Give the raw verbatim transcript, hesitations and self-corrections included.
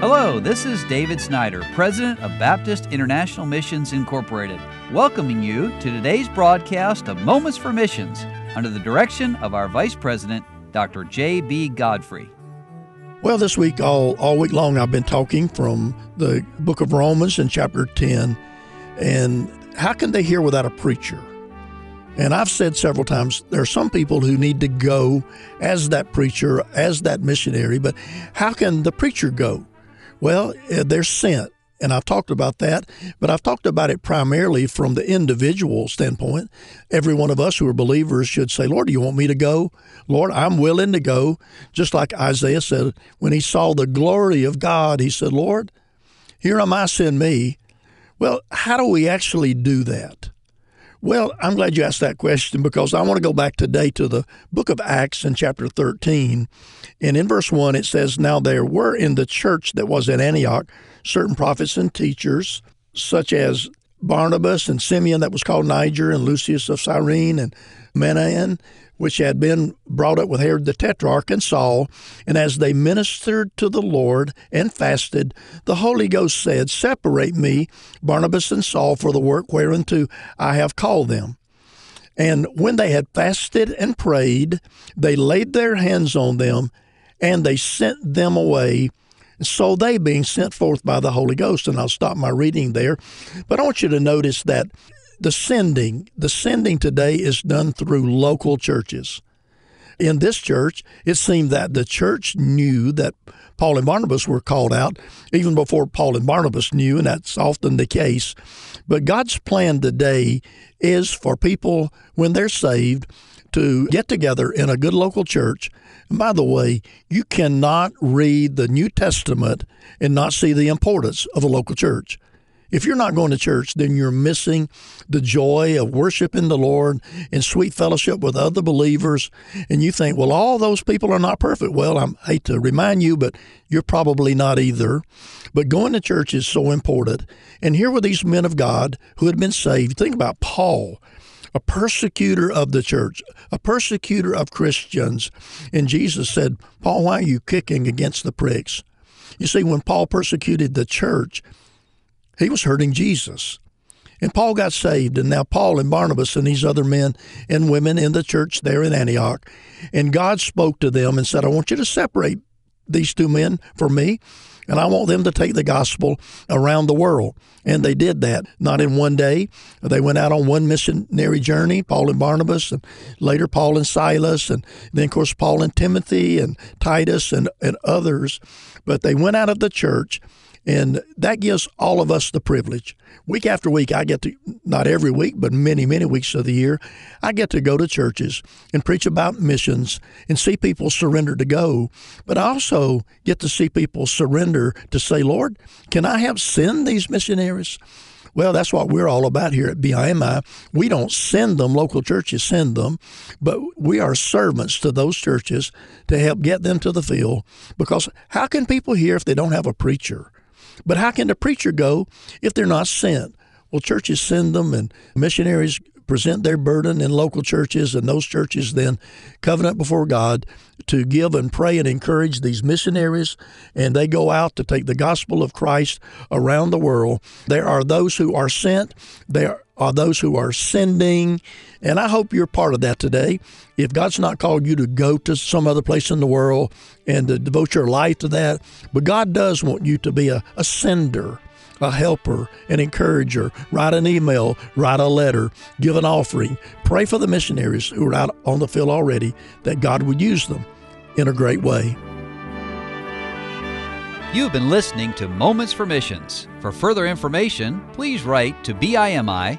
Hello, this is David Snyder, President of Baptist International Missions Incorporated, welcoming you to today's broadcast of Moments for Missions under the direction of our Vice President, Doctor J B. Godfrey. Well, this week, all, all week long, I've been talking from the book of Romans in chapter ten, and how can they hear without a preacher? And I've said several times, there are some people who need to go as that preacher, as that missionary, but how can the preacher go? Well, they're sent, and I've talked about that, but I've talked about it primarily from the individual standpoint. Every one of us who are believers should say, Lord, do you want me to go? Lord, I'm willing to go. Just like Isaiah said, when he saw the glory of God, he said, Lord, here am I, send me. Well, how do we actually do that? Well, I'm glad you asked that question because I want to go back today to the book of Acts in chapter thirteen. And in verse one, it says, Now there were in the church that was at Antioch certain prophets and teachers, such as Barnabas and Simeon, that was called Niger, and Lucius of Cyrene, and Manaen, which had been brought up with Herod the Tetrarch, and Saul. And as they ministered to the Lord and fasted, the Holy Ghost said, Separate me, Barnabas and Saul, for the work whereunto I have called them. And when they had fasted and prayed, they laid their hands on them, and they sent them away. So they being sent forth by the Holy Ghost. And I'll stop my reading there. But I want you to notice that The sending, the sending today is done through local churches. In this church, it seemed that the church knew that Paul and Barnabas were called out even before Paul and Barnabas knew, and that's often the case. But God's plan today is for people, when they're saved, to get together in a good local church. And by the way, you cannot read the New Testament and not see the importance of a local church. If you're not going to church, then you're missing the joy of worshiping the Lord and sweet fellowship with other believers. And you think, well, all those people are not perfect. Well, I hate to remind you, but you're probably not either. But going to church is so important. And here were these men of God who had been saved. Think about Paul, a persecutor of the church, a persecutor of Christians. And Jesus said, Paul, why are you kicking against the pricks? You see, when Paul persecuted the church, he was hurting Jesus. And Paul got saved, and now Paul and Barnabas and these other men and women in the church there in Antioch, and God spoke to them and said, I want you to separate these two men from me, and I want them to take the gospel around the world. And they did that, not in one day. They went out on one missionary journey, Paul and Barnabas, and later Paul and Silas, and then, of course, Paul and Timothy and Titus and, and others. But they went out of the church. And that gives all of us the privilege. Week after week, I get to, not every week, but many, many weeks of the year, I get to go to churches and preach about missions and see people surrender to go. But I also get to see people surrender to say, Lord, can I help send these missionaries? Well, that's what we're all about here at B I M I. We don't send them, local churches send them, but we are servants to those churches to help get them to the field. Because how can people hear if they don't have a preacher? But how can the preacher go if they're not sent? Well, churches send them, and missionaries present their burden in local churches, and those churches then covenant before God to give and pray and encourage these missionaries, and they go out to take the gospel of Christ around the world. There are those who are sent. There are those who are sending, and I hope you're part of that today. If God's not called you to go to some other place in the world and to devote your life to that, but God does want you to be a, a sender, a helper, an encourager. Write an email, write a letter, give an offering. Pray for the missionaries who are out on the field already that God would use them in a great way. You've been listening to Moments for Missions. For further information, please write to B I M I,